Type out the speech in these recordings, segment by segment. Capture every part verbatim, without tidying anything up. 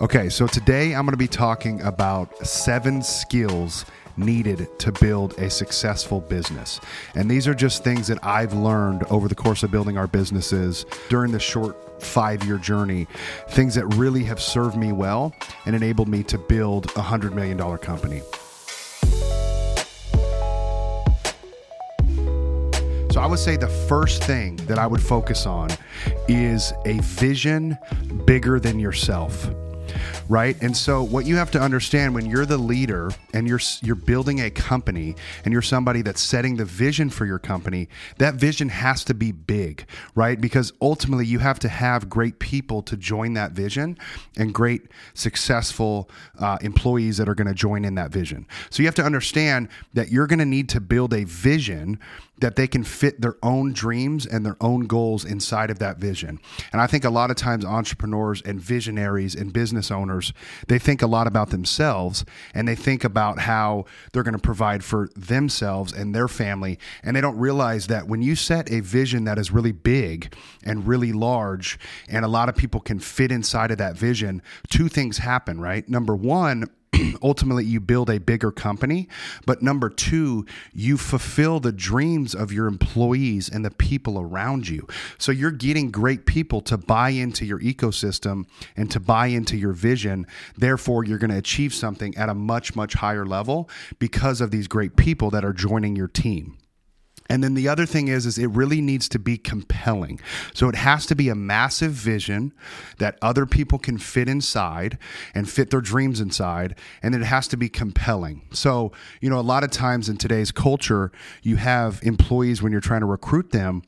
Okay, so today I'm going to be talking about seven skills needed to build a successful business. And these are just things that I've learned over the course of building our businesses during the short five-year journey, things that really have served me well and enabled me to build a one hundred million dollars company. So I would say the first thing that I would focus on is a vision bigger than yourself. Right? And so what you have to understand when you're the leader and you're you're building a company and you're somebody that's setting the vision for your company, that vision has to be big, right? Because ultimately you have to have great people to join that vision and great successful uh, employees that are going to join in that vision. So you have to understand that you're going to need to build a vision that they can fit their own dreams and their own goals inside of that vision. And I think a lot of times entrepreneurs and visionaries and business owners, they think a lot about themselves and they think about how they're going to provide for themselves and their family. And they don't realize that when you set a vision that is really big and really large and a lot of people can fit inside of that vision, two things happen, right? Number one, ultimately, you build a bigger company. But number two, you fulfill the dreams of your employees and the people around you. So you're getting great people to buy into your ecosystem and to buy into your vision. Therefore, you're going to achieve something at a much, much higher level because of these great people that are joining your team. And then the other thing is, is it really needs to be compelling. So it has to be a massive vision that other people can fit inside and fit their dreams inside. And it has to be compelling. So, you know, a lot of times in today's culture, you have employees when you're trying to recruit them,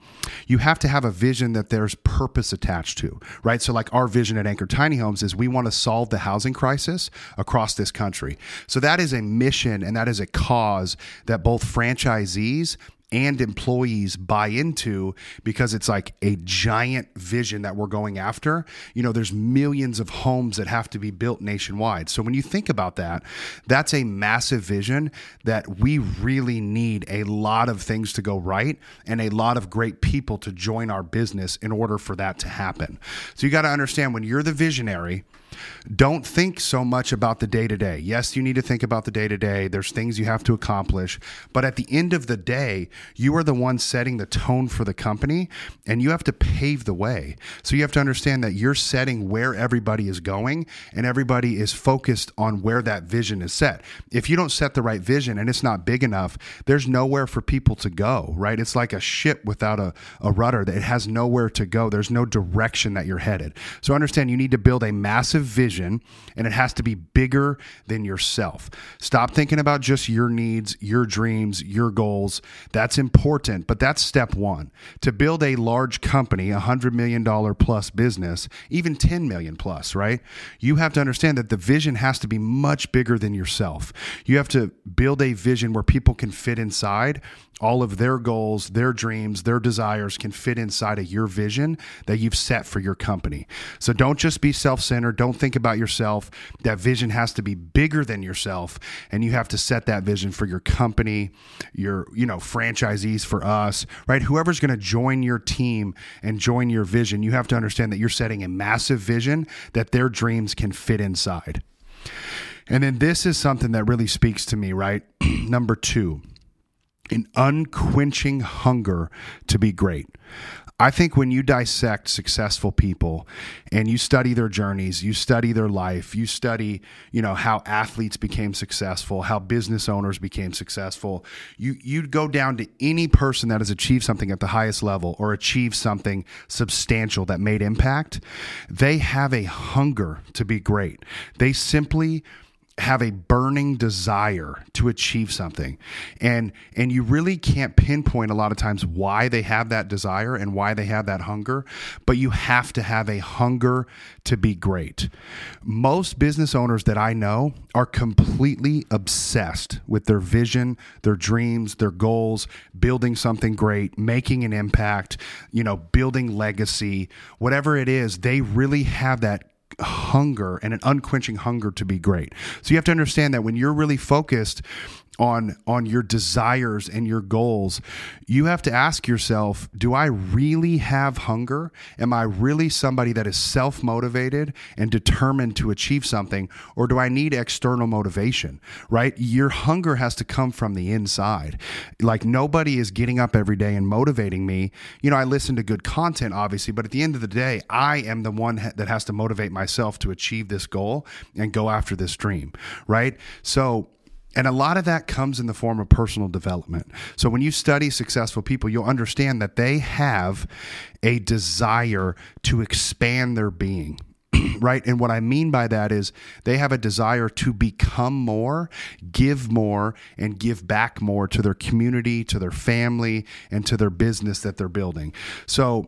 you have to have a vision that there's purpose attached to, right? So like our vision at Anchored Tiny Homes is we want to solve the housing crisis across this country. So that is a mission and that is a cause that both franchisees and employees buy into because it's like a giant vision that we're going after. You know, there's millions of homes that have to be built nationwide. So when you think about that, that's a massive vision that we really need a lot of things to go right and a lot of great people to join our business in order for that to happen. So you got to understand when you're the visionary, don't think so much about the day-to-day. Yes, you need to think about the day-to-day. There's things you have to accomplish. But at the end of the day, you are the one setting the tone for the company, and you have to pave the way. So you have to understand that you're setting where everybody is going, and everybody is focused on where that vision is set. If you don't set the right vision and it's not big enough, there's nowhere for people to go, right? It's like a ship without a, a rudder. It has nowhere to go. There's no direction that you're headed. So understand you need to build a massive vision, and it has to be bigger than yourself. Stop thinking about just your needs, your dreams, your goals. That's important, but that's step one. To build a large company, a one hundred million dollars plus business, even ten million dollars plus, right? You have to understand that the vision has to be much bigger than yourself. You have to build a vision where people can fit inside. All of their goals, their dreams, their desires can fit inside of your vision that you've set for your company. So don't just be self-centered. Don't think about yourself. That vision has to be bigger than yourself, and you have to set that vision for your company, your, you know, franchisees, for us, right? Whoever's going to join your team and join your vision, you have to understand that you're setting a massive vision that their dreams can fit inside. And then this is something that really speaks to me, right? Number two. An unquenching hunger to be great. I think when you dissect successful people and you study their journeys, you study their life, you study, you know, how athletes became successful, how business owners became successful, you, you'd go down to any person that has achieved something at the highest level or achieved something substantial that made impact. They have a hunger to be great. They simply have a burning desire to achieve something. And and you really can't pinpoint a lot of times why they have that desire and why they have that hunger, but you have to have a hunger to be great. Most business owners that I know are completely obsessed with their vision, their dreams, their goals, building something great, making an impact, you know, building legacy, whatever it is, they really have that hunger and an unquenching hunger to be great. So you have to understand that when you're really focused on on your desires and your goals, you have to ask yourself, do I really have hunger? Am I really somebody that is self-motivated and determined to achieve something? Or do I need external motivation, right? Your hunger has to come from the inside. Like, nobody is getting up every day and motivating me. You know, I listen to good content, obviously, but at the end of the day, I am the one that has to motivate myself to achieve this goal and go after this dream, right? So, and a lot of that comes in the form of personal development. So when you study successful people, you'll understand that they have a desire to expand their being, right? And what I mean by that is they have a desire to become more, give more, and give back more to their community, to their family, and to their business that they're building. So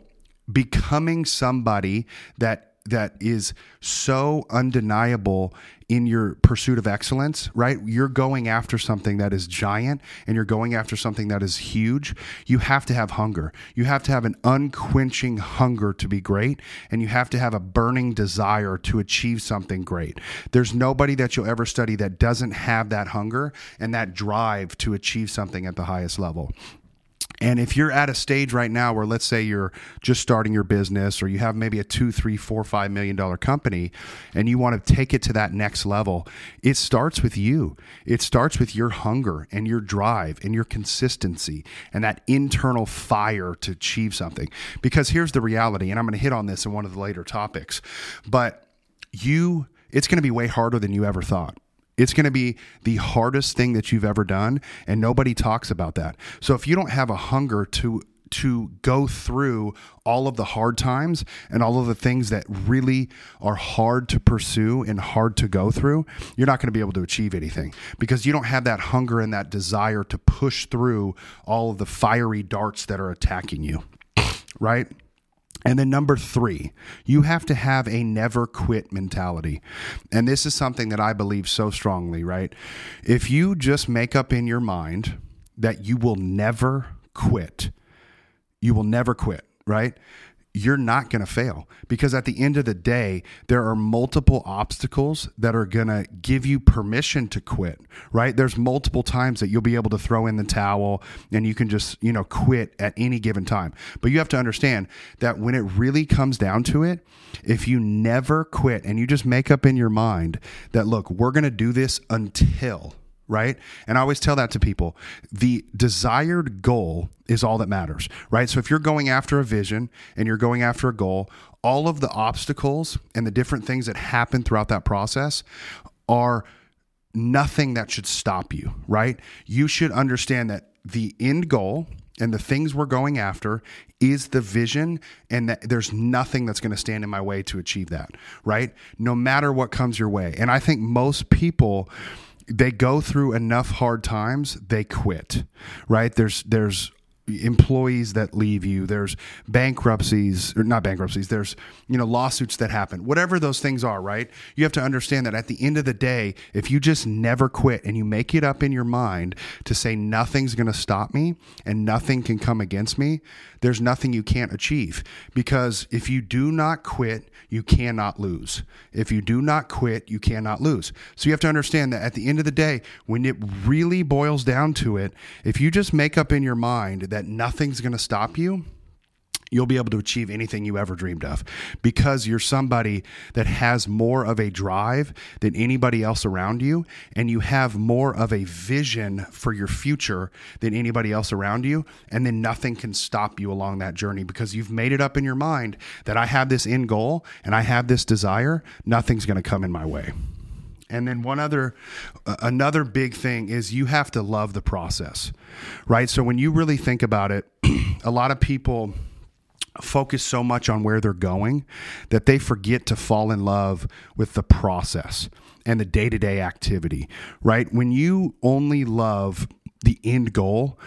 becoming somebody that that is so undeniable in your pursuit of excellence, right? You're going after something that is giant and you're going after something that is huge. You have to have hunger. You have to have an unquenching hunger to be great, and you have to have a burning desire to achieve something great. There's nobody that you'll ever study that doesn't have that hunger and that drive to achieve something at the highest level. And if you're at a stage right now where, let's say, you're just starting your business, or you have maybe a two, three, four, five million dollar company, and you want to take it to that next level, it starts with you. It starts with your hunger and your drive and your consistency and that internal fire to achieve something. Because here's the reality, and I'm going to hit on this in one of the later topics, but you, it's going to be way harder than you ever thought. It's going to be the hardest thing that you've ever done, and nobody talks about that. So if you don't have a hunger to to go through all of the hard times and all of the things that really are hard to pursue and hard to go through, you're not going to be able to achieve anything, because you don't have that hunger and that desire to push through all of the fiery darts that are attacking you, right? And then number three, you have to have a never quit mentality. And this is something that I believe so strongly, right? If you just make up in your mind that you will never quit, you will never quit, right? You're not going to fail, because at the end of the day, there are multiple obstacles that are going to give you permission to quit, right? There's multiple times that you'll be able to throw in the towel and you can just, you know, quit at any given time. But you have to understand that when it really comes down to it, if you never quit and you just make up in your mind that, look, we're going to do this until, right? And I always tell that to people. The desired goal is all that matters, right? So if you're going after a vision and you're going after a goal, all of the obstacles and the different things that happen throughout that process are nothing that should stop you, right? You should understand that the end goal and the things we're going after is the vision, and that there's nothing that's going to stand in my way to achieve that, right? No matter what comes your way. And I think most people, they go through enough hard times, they quit, right? There's there's employees that leave you, there's bankruptcies, or not bankruptcies, there's, you know, lawsuits that happen, whatever those things are, right? You have to understand that at the end of the day, if you just never quit and you make it up in your mind to say nothing's going to stop me and nothing can come against me, there's nothing you can't achieve. Because if you do not quit, you cannot lose. If you do not quit, you cannot lose. So you have to understand that at the end of the day, when it really boils down to it, if you just make up in your mind that that nothing's going to stop you, you'll be able to achieve anything you ever dreamed of, because you're somebody that has more of a drive than anybody else around you, and you have more of a vision for your future than anybody else around you, and then nothing can stop you along that journey, because you've made it up in your mind that I have this end goal and I have this desire, nothing's going to come in my way. And then one other, uh, another big thing is you have to love the process, right? So when you really think about it, a lot of people focus so much on where they're going that they forget to fall in love with the process and the day-to-day activity, right? When you only love the end goal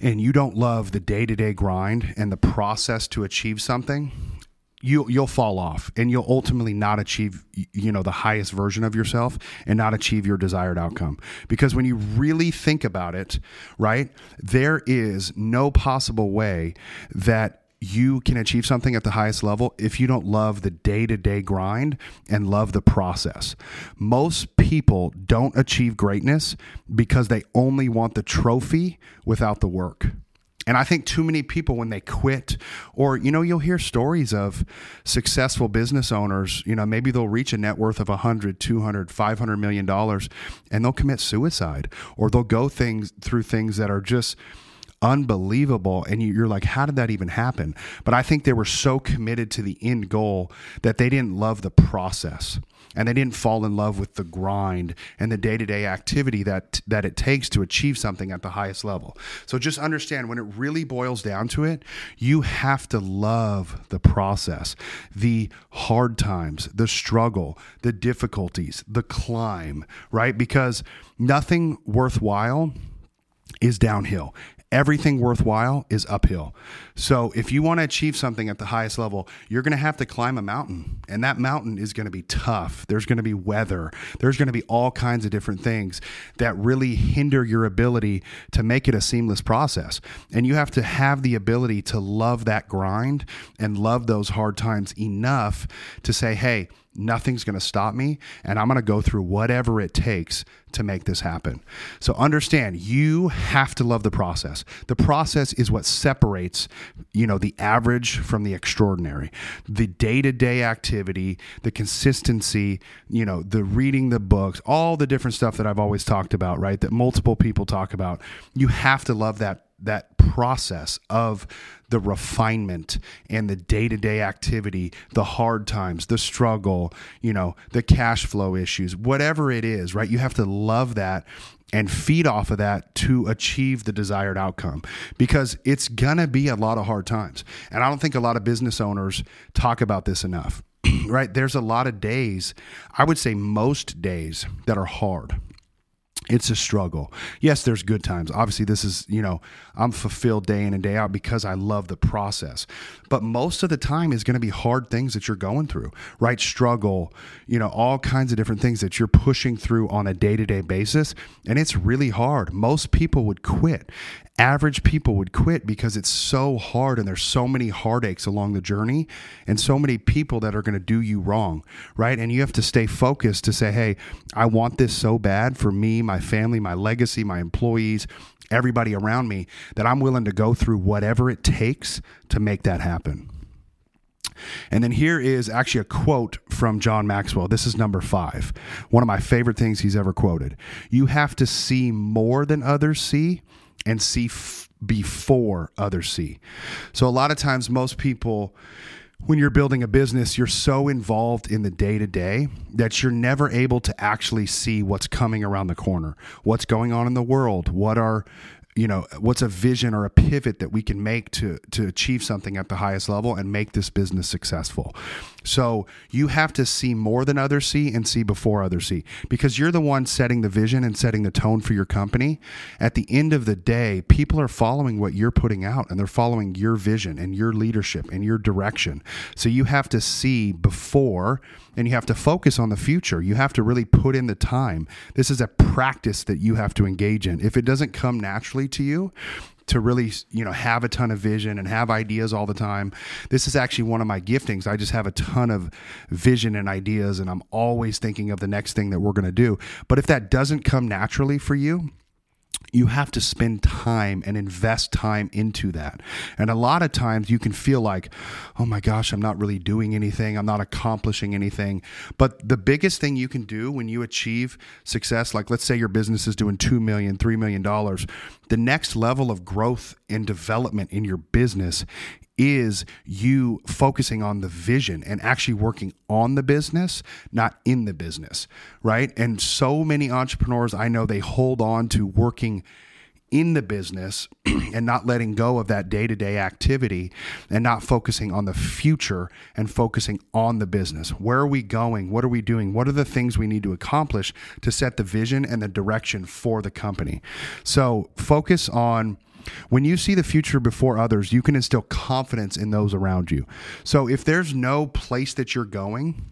and you don't love the day-to-day grind and the process to achieve something, you, you'll fall off, and you'll ultimately not achieve, you know, the highest version of yourself and not achieve your desired outcome. Because when you really think about it, right, there is no possible way that you can achieve something at the highest level if you don't love the day-to-day grind and love the process. Most people don't achieve greatness because they only want the trophy without the work. And I think too many people, when they quit, or, you know, you'll hear stories of successful business owners, you know, maybe they'll reach a net worth of one hundred, two hundred, five hundred million dollars, and they'll commit suicide, or they'll go things through things that are just unbelievable. And you're like, how did that even happen? But I think they were so committed to the end goal that they didn't love the process, and they didn't fall in love with the grind and the day-to-day activity that that it takes to achieve something at the highest level. So just understand, when it really boils down to it, you have to love the process, the hard times, the struggle, the difficulties, the climb, right? Because nothing worthwhile is downhill. Everything worthwhile is uphill. So if you want to achieve something at the highest level, you're going to have to climb a mountain, and that mountain is going to be tough. There's going to be weather. There's going to be all kinds of different things that really hinder your ability to make it a seamless process. And you have to have the ability to love that grind and love those hard times enough to say, hey, nothing's going to stop me, and I'm going to go through whatever it takes to make this happen. So understand, you have to love the process. The process is what separates, you know, the average from the extraordinary. The day-to-day activity, the consistency, you know, the reading the books, all the different stuff that I've always talked about, right? That multiple people talk about. You have to love that that process of the refinement and the day-to-day activity, the hard times, the struggle, you know, the cash flow issues, whatever it is, right? You have to love that and feed off of that to achieve the desired outcome, because it's going to be a lot of hard times. And I don't think a lot of business owners talk about this enough, right? There's a lot of days, I would say most days, that are hard. It's a struggle. Yes, there's good times. Obviously, this is, you know, I'm fulfilled day in and day out because I love the process. But most of the time is going to be hard things that you're going through, right? Struggle, you know, all kinds of different things that you're pushing through on a day-to-day basis. And it's really hard. Most people would quit. Average people would quit because it's so hard, and there's so many heartaches along the journey and so many people that are going to do you wrong, right? And you have to stay focused to say, hey, I want this so bad for me, my family, my legacy, my employees, everybody around me, that I'm willing to go through whatever it takes to make that happen. And then here is actually a quote from John Maxwell. This is number five, one of my favorite things he's ever quoted. You have to see more than others see, and see f- before others see. So a lot of times, most people, when you're building a business, you're so involved in the day-to-day that you're never able to actually see what's coming around the corner, what's going on in the world, what are, you know, what's a vision or a pivot that we can make to to achieve something at the highest level and make this business successful. So you have to see more than others see and see before others see, because you're the one setting the vision and setting the tone for your company. At the end of the day, people are following what you're putting out, and they're following your vision and your leadership and your direction. So you have to see before, and you have to focus on the future. You have to really put in the time. This is a practice that you have to engage in. If it doesn't come naturally to you, to really, you know, have a ton of vision and have ideas all the time. This is actually one of my giftings. I just have a ton of vision and ideas, and I'm always thinking of the next thing that we're going to do. But if that doesn't come naturally for you, you have to spend time and invest time into that. And a lot of times you can feel like, oh my gosh, I'm not really doing anything. I'm not accomplishing anything. But the biggest thing you can do when you achieve success, like let's say your business is doing two million dollars, three million dollars, the next level of growth and development in your business is you focusing on the vision and actually working on the business, not in the business, right? And so many entrepreneurs I know, they hold on to working in the business and not letting go of that day-to-day activity, and not focusing on the future and focusing on the business. Where are we going? What are we doing? What are the things we need to accomplish to set the vision and the direction for the company? So focus on, when you see the future before others, you can instill confidence in those around you. So if there's no place that you're going,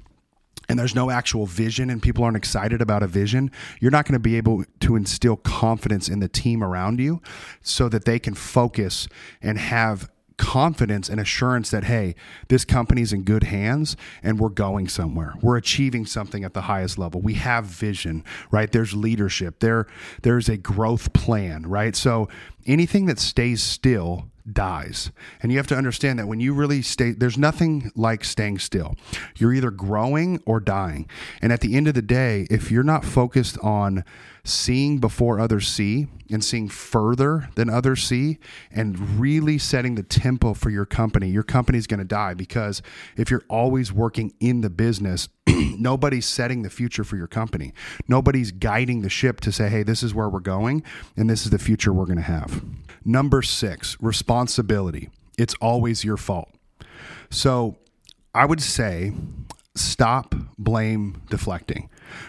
and there's no actual vision, and people aren't excited about a vision, you're not going to be able to instill confidence in the team around you so that they can focus and have confidence and assurance that, hey, this company's in good hands and we're going somewhere. We're achieving something at the highest level. We have vision, right? There's leadership. There, there's a growth plan, right? So anything that stays still dies. And you have to understand that when you really stay, there's nothing like staying still. You're either growing or dying. And at the end of the day, if you're not focused on seeing before others see and seeing further than others see and really setting the tempo for your company, your company's going to die, because if you're always working in the business, nobody's setting the future for your company. Nobody's guiding the ship to say, hey, this is where we're going and this is the future we're going to have. Number six, responsibility. It's always your fault. So I would say stop blame deflecting,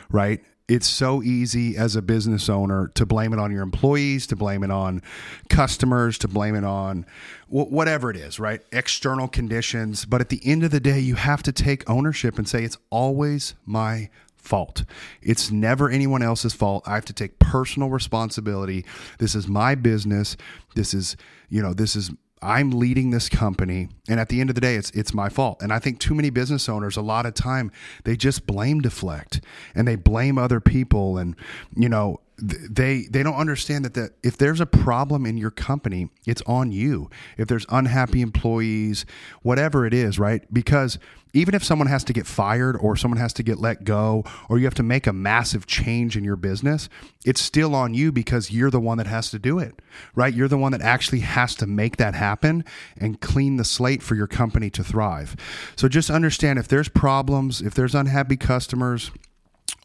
right? It's so easy as a business owner to blame it on your employees, to blame it on customers, to blame it on whatever it is, right? External conditions. But at the end of the day, you have to take ownership and say, it's always my fault. It's never anyone else's fault. I have to take personal responsibility. This is my business. This is, you know, this is I'm leading this company, and at the end of the day, it's it's my fault. And I think too many business owners, a lot of time, they just blame deflect and they blame other people. And, you know, they they don't understand that the, if there's a problem in your company, it's on you. If there's unhappy employees, whatever it is, right? Because even if someone has to get fired or someone has to get let go or you have to make a massive change in your business, it's still on you because you're the one that has to do it, right? You're the one that actually has to make that happen and clean the slate for your company to thrive. So just understand, if there's problems, if there's unhappy customers,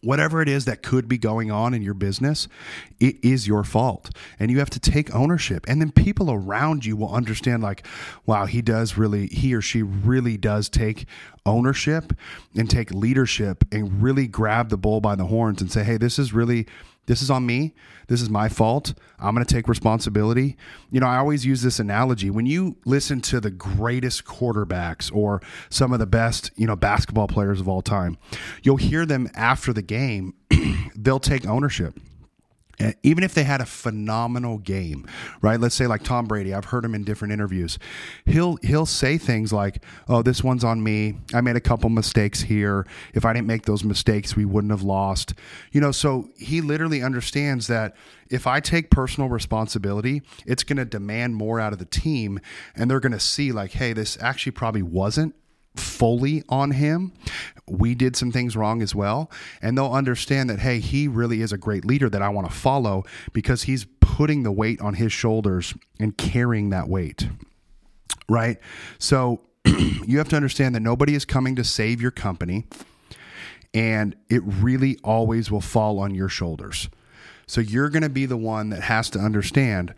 whatever it is that could be going on in your business, it is your fault. And you have to take ownership. And then people around you will understand, like, wow, he does really, he or she really does take ownership and take leadership and really grab the bull by the horns and say, hey, this is really, this is on me. This is my fault. I'm going to take responsibility. You know, I always use this analogy. When you listen to the greatest quarterbacks or some of the best, you know, basketball players of all time, you'll hear them after the game, they'll take ownership. And even if they had a phenomenal game, right? Let's say like Tom Brady, I've heard him in different interviews. He'll he'll say things like, oh, this one's on me. I made a couple mistakes here. If I didn't make those mistakes, we wouldn't have lost. You know, so he literally understands that if I take personal responsibility, it's going to demand more out of the team. And they're going to see like, hey, this actually probably wasn't fully on him. We did some things wrong as well. And they'll understand that, hey, he really is a great leader that I want to follow because he's putting the weight on his shoulders and carrying that weight, right? So you have to understand that nobody is coming to save your company, and it really always will fall on your shoulders. So you're going to be the one that has to understand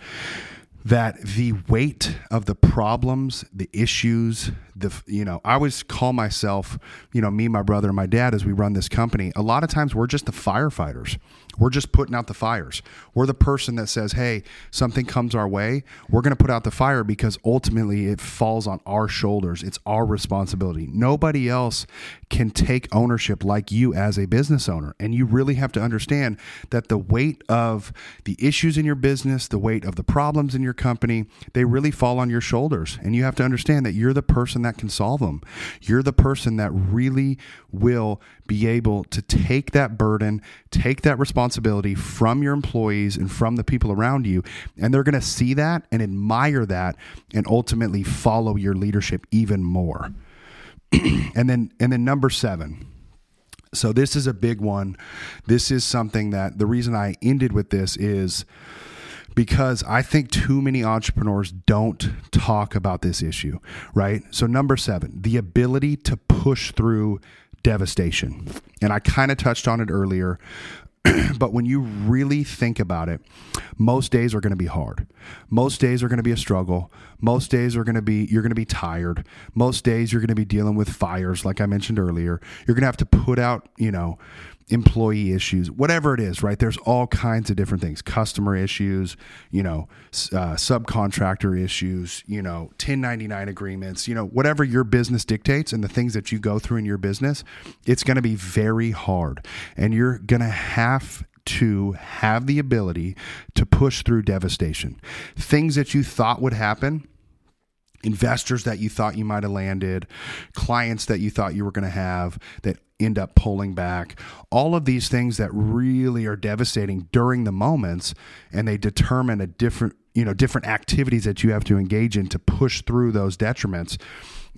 that the weight of the problems, the issues, the, you know, I always call myself, you know, me, my brother, and my dad, as we run this company, a lot of times we're just the firefighters. We're just putting out the fires. We're the person that says, hey, something comes our way, we're going to put out the fire because ultimately it falls on our shoulders. It's our responsibility. Nobody else can take ownership like you as a business owner. And you really have to understand that the weight of the issues in your business, the weight of the problems in your company, they really fall on your shoulders. And you have to understand that you're the person that can solve them. You're the person that really will be able to take that burden, take that responsibility from your employees and from the people around you. And they're going to see that and admire that and ultimately follow your leadership even more. And then, and then number seven. So this is a big one. This is something that the reason I ended with this is because I think too many entrepreneurs don't talk about this issue, right? So number seven, the ability to push through devastation. And I kind of touched on it earlier, but when you really think about it, most days are going to be hard. Most days are going to be a struggle. Most days are going to be, you're going to be tired. Most days you're going to be dealing with fires, like I mentioned earlier. You're going to have to put out, you know, employee issues, whatever it is, right? There's all kinds of different things, customer issues, you know, uh, subcontractor issues, you know, ten ninety-nine agreements, you know, whatever your business dictates and the things that you go through in your business, it's going to be very hard. And you're going to have to have the ability to push through devastation. Things that you thought would happen, investors that you thought you might have landed, clients that you thought you were going to have that end up pulling back, all of these things that really are devastating during the moments, and they determine a different, you know, different activities that you have to engage in to push through those detriments.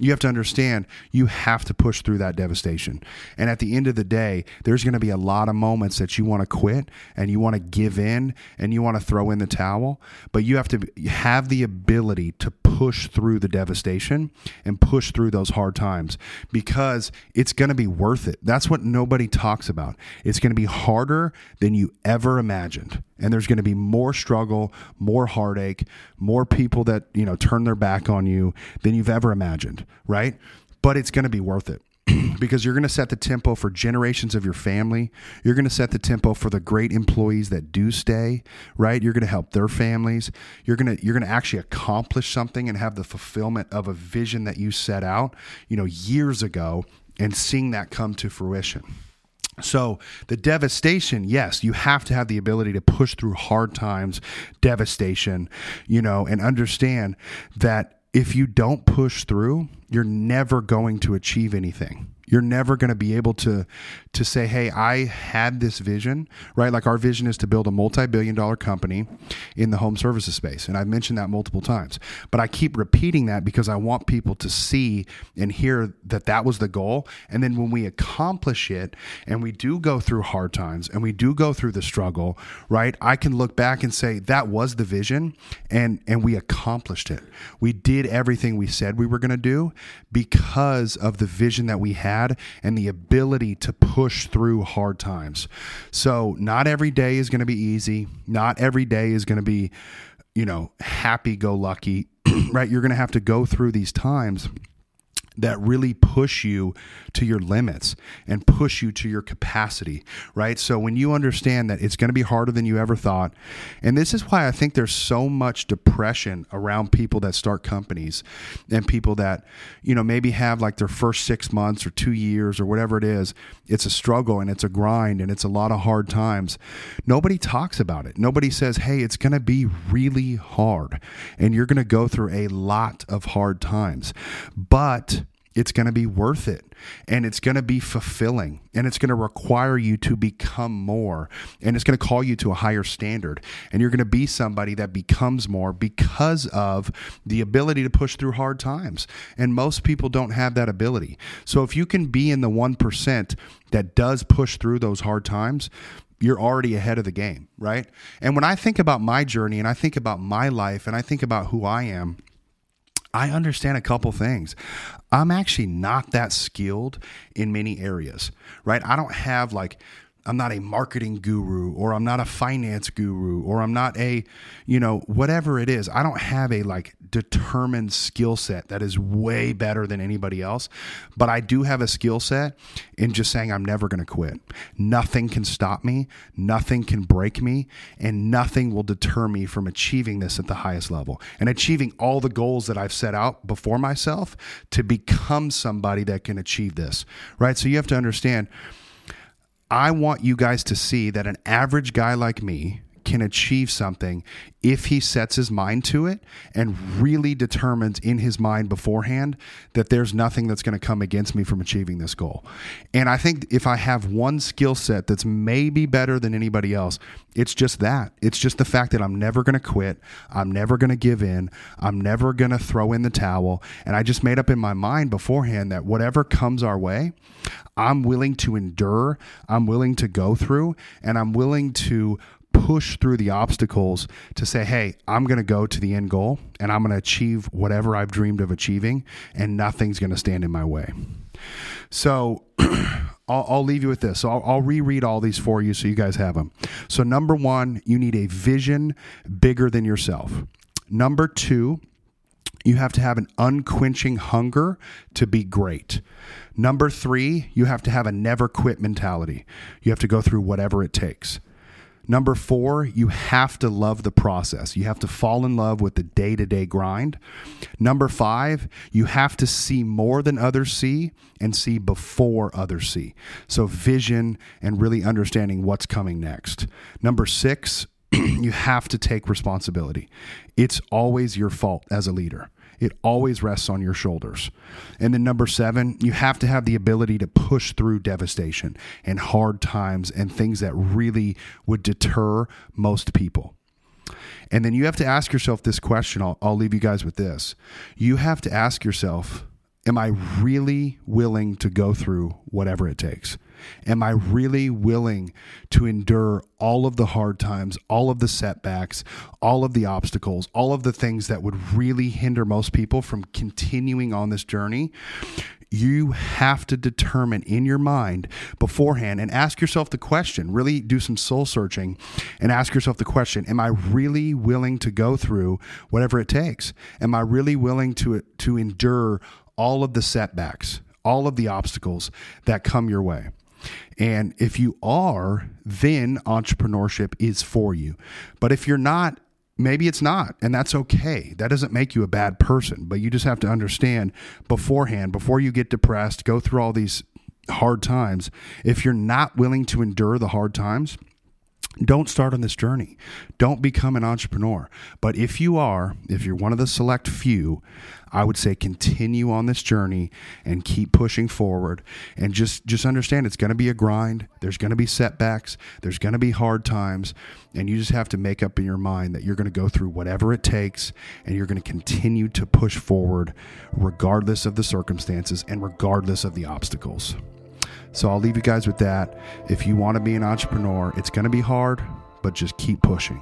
You have to understand you have to push through that devastation. And at the end of the day, there's going to be a lot of moments that you want to quit and you want to give in and you want to throw in the towel, but you have to have the ability to push through the devastation and push through those hard times, because it's going to be worth it. That's what nobody talks about. It's going to be harder than you ever imagined. And there's going to be more struggle, more heartache, more people that, you know, turn their back on you than you've ever imagined, right? But it's going to be worth it, because you're going to set the tempo for generations of your family. You're going to set the tempo for the great employees that do stay, right? You're going to help their families. You're going to, you're going to actually accomplish something and have the fulfillment of a vision that you set out, you know, years ago, and seeing that come to fruition. So the devastation, yes, you have to have the ability to push through hard times, devastation, you know, and understand that if you don't push through, you're never going to achieve anything. You're never going to be able to to say, hey, I had this vision, right? Like, our vision is to build a multi-billion dollar company in the home services space. And I've mentioned that multiple times, but I keep repeating that because I want people to see and hear that that was the goal. And then when we accomplish it and we do go through hard times and we do go through the struggle, right? I can look back and say, that was the vision, and, and we accomplished it. We did everything we said we were going to do because of the vision that we had and the ability to push through hard times. So not every day is going to be easy. Not every day is going to be, you know, happy-go-lucky, right? You're going to have to go through these times that really push you to your limits and push you to your capacity, right? So when you understand that it's going to be harder than you ever thought, and this is why I think there's so much depression around people that start companies and people that, you know, maybe have like their first six months or two years or whatever it is. It's a struggle and it's a grind and it's a lot of hard times. Nobody talks about it. Nobody says, hey, it's going to be really hard and you're going to go through a lot of hard times, but it's going to be worth it, and it's going to be fulfilling, and it's going to require you to become more, and it's going to call you to a higher standard, and you're going to be somebody that becomes more because of the ability to push through hard times, and most people don't have that ability. So if you can be in the one percent that does push through those hard times, you're already ahead of the game, right? And when I think about my journey, and I think about my life, and I think about who I am, I understand a couple things. I'm actually not that skilled in many areas, right? I don't have like, I'm not a marketing guru, or I'm not a finance guru, or I'm not a, you know, whatever it is. I don't have a like determined skill set that is way better than anybody else, but I do have a skill set in just saying I'm never going to quit. Nothing can stop me, nothing can break me, and nothing will deter me from achieving this at the highest level and achieving all the goals that I've set out before myself to become somebody that can achieve this, right? So you have to understand, I want you guys to see that an average guy like me can achieve something if he sets his mind to it and really determines in his mind beforehand that there's nothing that's going to come against me from achieving this goal. And I think if I have one skill set that's maybe better than anybody else, it's just that. It's just the fact that I'm never going to quit. I'm never going to give in. I'm never going to throw in the towel. And I just made up in my mind beforehand that whatever comes our way, I'm willing to endure. I'm willing to go through, and I'm willing to push through the obstacles to say, hey, I'm going to go to the end goal and I'm going to achieve whatever I've dreamed of achieving, and nothing's going to stand in my way. So I'll, I'll leave you with this. So I'll, I'll reread all these for you so you guys have them. So number one, you need a vision bigger than yourself. Number two, you have to have an unquenching hunger to be great. Number three, you have to have a never quit mentality. You have to go through whatever it takes. Number four, you have to love the process. You have to fall in love with the day-to-day grind. Number five, you have to see more than others see and see before others see. So vision and really understanding what's coming next. Number six, you have to take responsibility. It's always your fault as a leader. It always rests on your shoulders. And then number seven, you have to have the ability to push through devastation and hard times and things that really would deter most people. And then you have to ask yourself this question. I'll, I'll leave you guys with this. You have to ask yourself, am I really willing to go through whatever it takes? Am I really willing to endure all of the hard times, all of the setbacks, all of the obstacles, all of the things that would really hinder most people from continuing on this journey? You have to determine in your mind beforehand and ask yourself the question, really do some soul searching and ask yourself the question, am I really willing to go through whatever it takes? Am I really willing to, to endure all of the setbacks, all of the obstacles that come your way? And if you are, then entrepreneurship is for you. But if you're not, maybe it's not, and that's okay. That doesn't make you a bad person, but you just have to understand beforehand, before you get depressed, go through all these hard times. If you're not willing to endure the hard times, don't start on this journey. Don't become an entrepreneur. But if you are, if you're one of the select few, I would say continue on this journey and keep pushing forward, and just, just understand it's going to be a grind. There's going to be setbacks. There's going to be hard times. And you just have to make up in your mind that you're going to go through whatever it takes, and you're going to continue to push forward regardless of the circumstances and regardless of the obstacles. So I'll leave you guys with that. If you want to be an entrepreneur, it's going to be hard, but just keep pushing.